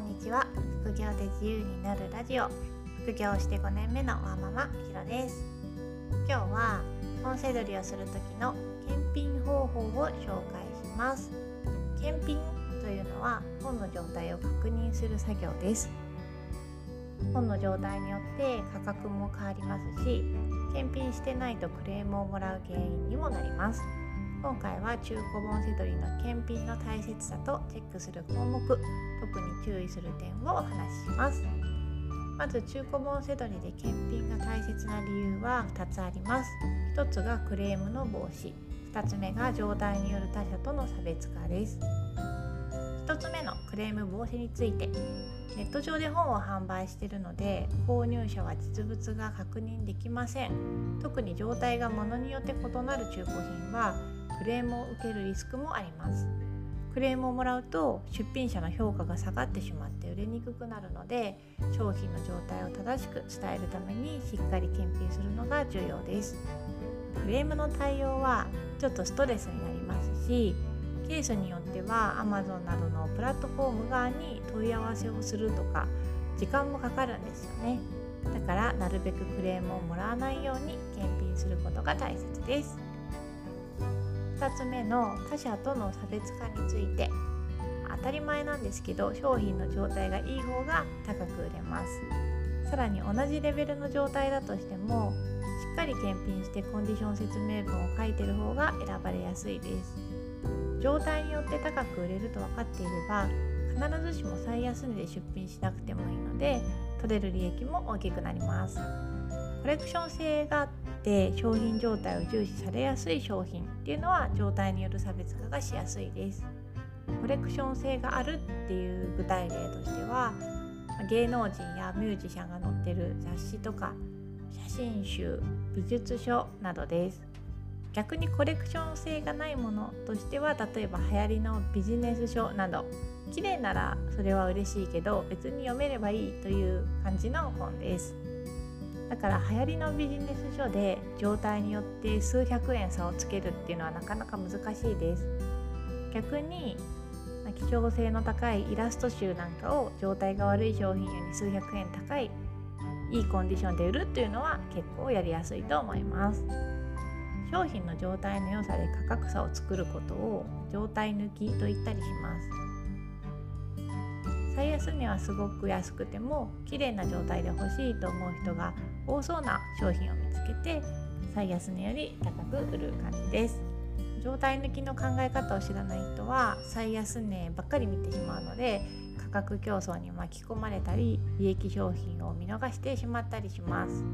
んにちは。副業で自由になるラジオ、副業して5年目のワーママひろです。今日は本セドリをする時の検品方法を紹介します。検品というのは本の状態を確認する作業です。本の状態によって価格も変わりますし、検品してないとクレームをもらう原因にもなります。今回は中古本セドリの検品の大切さとチェックする項目、特に注意する点をお話しします。まず中古本セドリで検品が大切な理由は2つあります。1つがクレームの防止、2つ目が状態による他者との差別化です。1つ目のクレーム防止について、ネット上で本を販売しているので購入者は実物が確認できません。特に状態が物によって異なる中古品はクレームを受けるリスクもあります。クレームをもらうと出品者の評価が下がってしまって売れにくくなるので、商品の状態を正しく伝えるためにしっかり検品するのが重要です。クレームの対応はちょっとストレスになりますし、ケースによっては Amazon などのプラットフォーム側に問い合わせをするとか時間もかかるんですよね。だからなるべくクレームをもらわないように検品することが大切です。2つ目の他者との差別化について、当たり前なんですけど商品の状態がいい方が高く売れます。さらに同じレベルの状態だとしてもしっかり検品してコンディション説明文を書いている方が選ばれやすいです。状態によって高く売れると分かっていれば必ずしも最安値で出品しなくてもいいので取れる利益も大きくなります。コレクション性があって商品状態を重視されやすい商品っていうのは状態による差別化がしやすいです。コレクション性があるっていう具体例としては、芸能人やミュージシャンが載ってる雑誌とか写真集、美術書などです。逆にコレクション性がないものとしては、例えば流行りのビジネス書など、綺麗ならそれは嬉しいけど別に読めればいいという感じの本です。だから流行りのビジネス書で状態によって数百円差をつけるっていうのはなかなか難しいです。逆に希少性の高いイラスト集なんかを状態が悪い商品より数百円高いいいコンディションで売るっていうのは結構やりやすいと思います。商品の状態の良さで価格差を作ることを状態抜きと言ったりします。最安値はすごく安くても綺麗な状態で欲しいと思う人が多そうな商品を見つけて最安値より高く売る感じです。状態抜きの考え方を知らない人は最安値ばっかり見てしまうので価格競争に巻き込まれたり利益商品を見逃してしまったりします。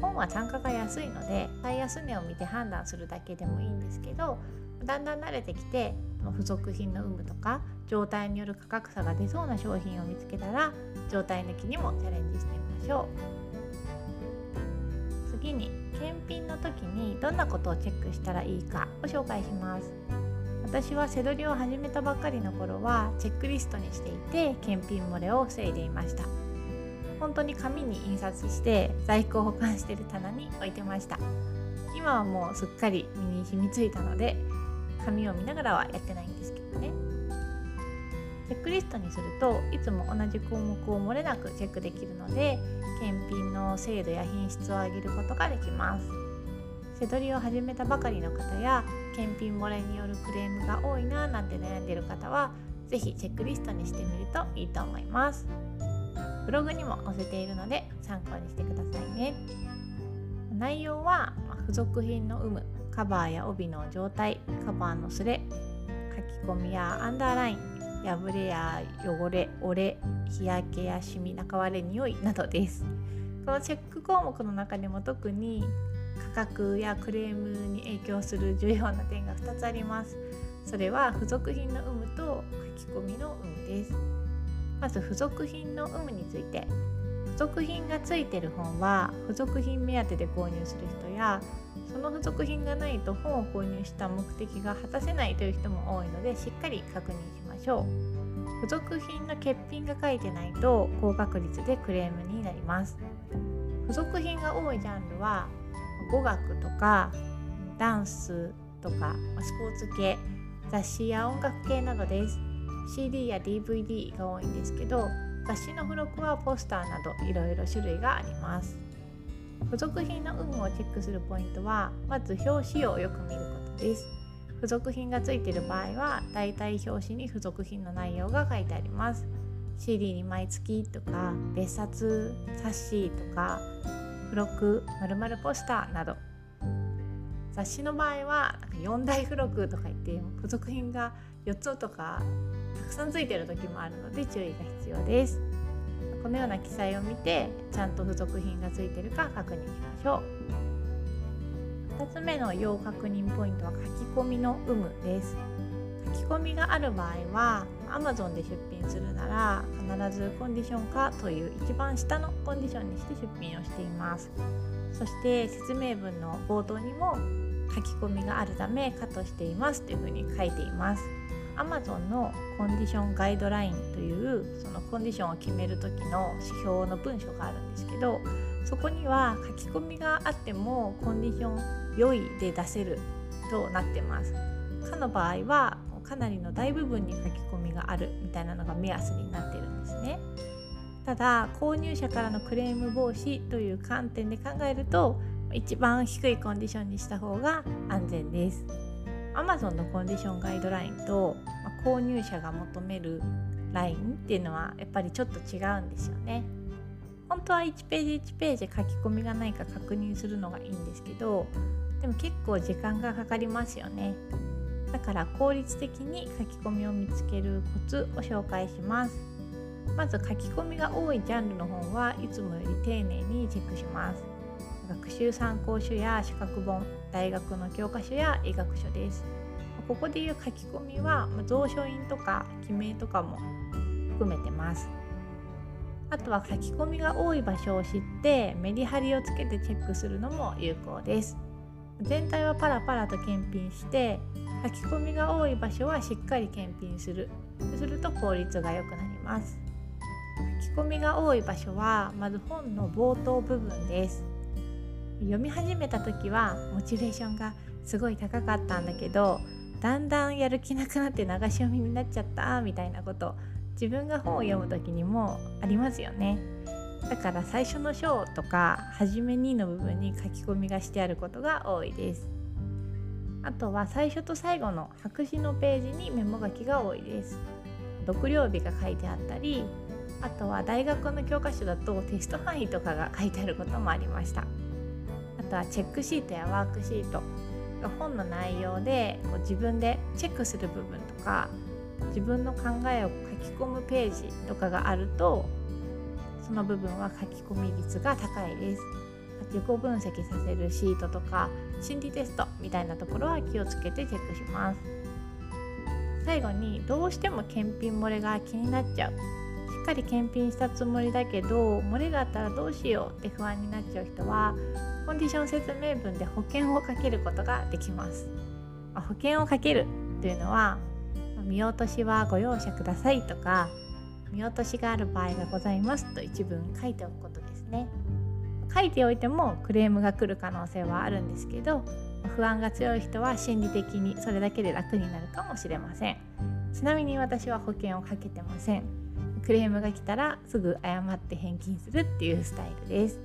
本は単価が安いので最安値を見て判断するだけでもいいんですけど、だんだん慣れてきて付属品の有無とか状態による価格差が出そうな商品を見つけたら状態抜きにもチャレンジしてみましょう。次に検品の時にどんなことをチェックしたらいいかを紹介します。私はセドリを始めたばかりの頃はチェックリストにしていて検品漏れを防いでいました。本当に紙に印刷して在庫を保管している棚に置いてました。今はもうすっかり身に染みついたので紙を見ながらはやってないんですけどね。チェックリストにするといつも同じ項目を漏れなくチェックできるので検品の精度や品質を上げることができます。セドリを始めたばかりの方や検品漏れによるクレームが多いななんて悩んでいる方はぜひチェックリストにしてみるといいと思います。ブログにも載せているので参考にしてくださいね。内容は付属品の有無、カバーや帯の状態、カバーのすれ、書き込みやアンダーライン、破れや汚れ、折れ、日焼けやシミ、中割れ、匂いなどです。このチェック項目の中でも特に価格やクレームに影響する重要な点が2つあります。それは付属品の有無と書き込みの有無です。まず付属品の有無について、付属品がついている本は付属品目当てで購入する人や、その付属品がないと本を購入した目的が果たせないという人も多いのでしっかり確認しましょう。付属品の欠品が書いてないと高確率でクレームになります。付属品が多いジャンルは語学とかダンスとかスポーツ系、雑誌や音楽系などです。CD や DVD が多いんですけど、雑誌の付録はポスターなどいろいろ種類があります。付属品の有無をチェックするポイントは、まず表紙をよく見ることです。付属品が付いている場合は、だいたい表紙に付属品の内容が書いてあります。 CD に毎月とか、別冊、冊子とか、付録、〇〇ポスターなど。雑誌の場合は4大付録とか言って、付属品が4つとかたくさん付いている時もあるので注意が必要です。このような記載を見て、ちゃんと付属品が付いているか確認しましょう。2つ目の要確認ポイントは書き込みの有無です。書き込みがある場合は Amazon で出品するなら、必ずコンディション化という一番下のコンディションにして出品をしています。そして説明文の冒頭にも、書き込みがあるためカットしていますというふうに書いています。 Amazon のコンディションガイドラインという、そのコンディションを決める時の指標の文章があるんですけど、そこには書き込みがあってもコンディション良いで出せるとなってます。かの場合はかなりの大部分に書き込みがあるみたいなのが目安になっているんですね。ただ、購入者からのクレーム防止という観点で考えると、一番低いコンディションにした方が安全です。 Amazon のコンディションガイドラインと購入者が求めるラインっていうのはやっぱりちょっと違うんですよね。本当は1ページ1ページ書き込みがないか確認するのがいいんですけど、でも結構時間がかかりますよね。だから効率的に書き込みを見つけるコツを紹介します。まず書き込みが多いジャンルの本はいつもより丁寧にチェックします。学習参考書や資格本、大学の教科書や医学書です。ここでいう書き込みは蔵書印とか記名とかも含めてます。あとは書き込みが多い場所を知ってメリハリをつけてチェックするのも有効です。全体はパラパラと検品して、書き込みが多い場所はしっかり検品する。すると効率が良くなります。書き込みが多い場所は、まず本の冒頭部分です。読み始めた時はモチベーションがすごい高かったんだけど、だんだんやる気なくなって流し読みになっちゃったみたいなこと、自分が本を読む時にもありますよね。だから最初の章とか初めにの部分に書き込みがしてあることが多いです。あとは最初と最後の白紙のページにメモ書きが多いです。読料日が書いてあったり、あとは大学の教科書だとテスト範囲とかが書いてあることもありました。あとはチェックシートやワークシート、本の内容で自分でチェックする部分とか、自分の考えを書き込むページとかがあると、その部分は書き込み率が高いです。自己分析させるシートとか心理テストみたいなところは気をつけてチェックします。最後に、どうしても検品漏れが気になっちゃう、しっかり検品したつもりだけど漏れがあったらどうしようって不安になっちゃう人は、コンディション説明文で保険をかけることができます。保険をかけるというのは、見落としはご容赦くださいとか、見落としがある場合がございますと一文書いておくことですね。書いておいてもクレームが来る可能性はあるんですけど、不安が強い人は心理的にそれだけで楽になるかもしれません。ちなみに私は保険をかけてません。クレームが来たらすぐ謝って返金するっていうスタイルです。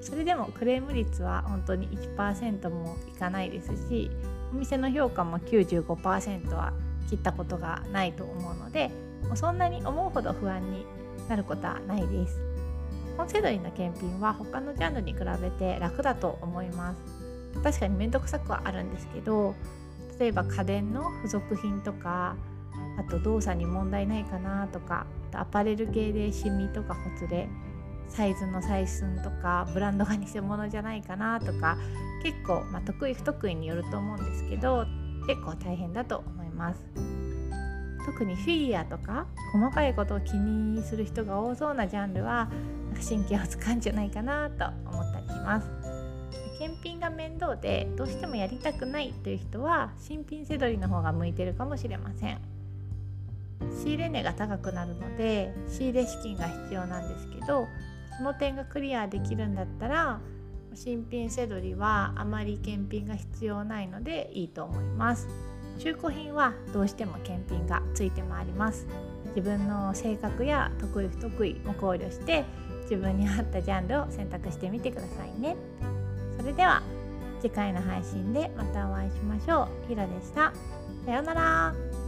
それでもクレーム率は本当に 1% もいかないですし、お店の評価も 95% は切ったことがないと思うので、そんなに思うほど不安になることはないです。本セドリの検品は他のジャンルに比べて楽だと思います。確かに面倒くさくはあるんですけど、例えば家電の付属品とか、あと動作に問題ないかなとか、アパレル系でシミとかほつれ、サイズの採寸とか、ブランドが偽物じゃないかなとか、結構、得意不得意によると思うんですけど、結構大変だと思います。特にフィギュアとか細かいことを気にする人が多そうなジャンルは神経を使うんじゃないかなと思ったりします。検品が面倒でどうしてもやりたくないという人は、新品セドリの方が向いてるかもしれません。仕入れ値が高くなるので仕入れ資金が必要なんですけど、その点がクリアできるんだったら新品セドリはあまり検品が必要ないのでいいと思います。中古品はどうしても検品がついてまいります。自分の性格や得意不得意も考慮して自分に合ったジャンルを選択してみてくださいね。それでは次回の配信でまたお会いしましょう。ひろでした。さようなら。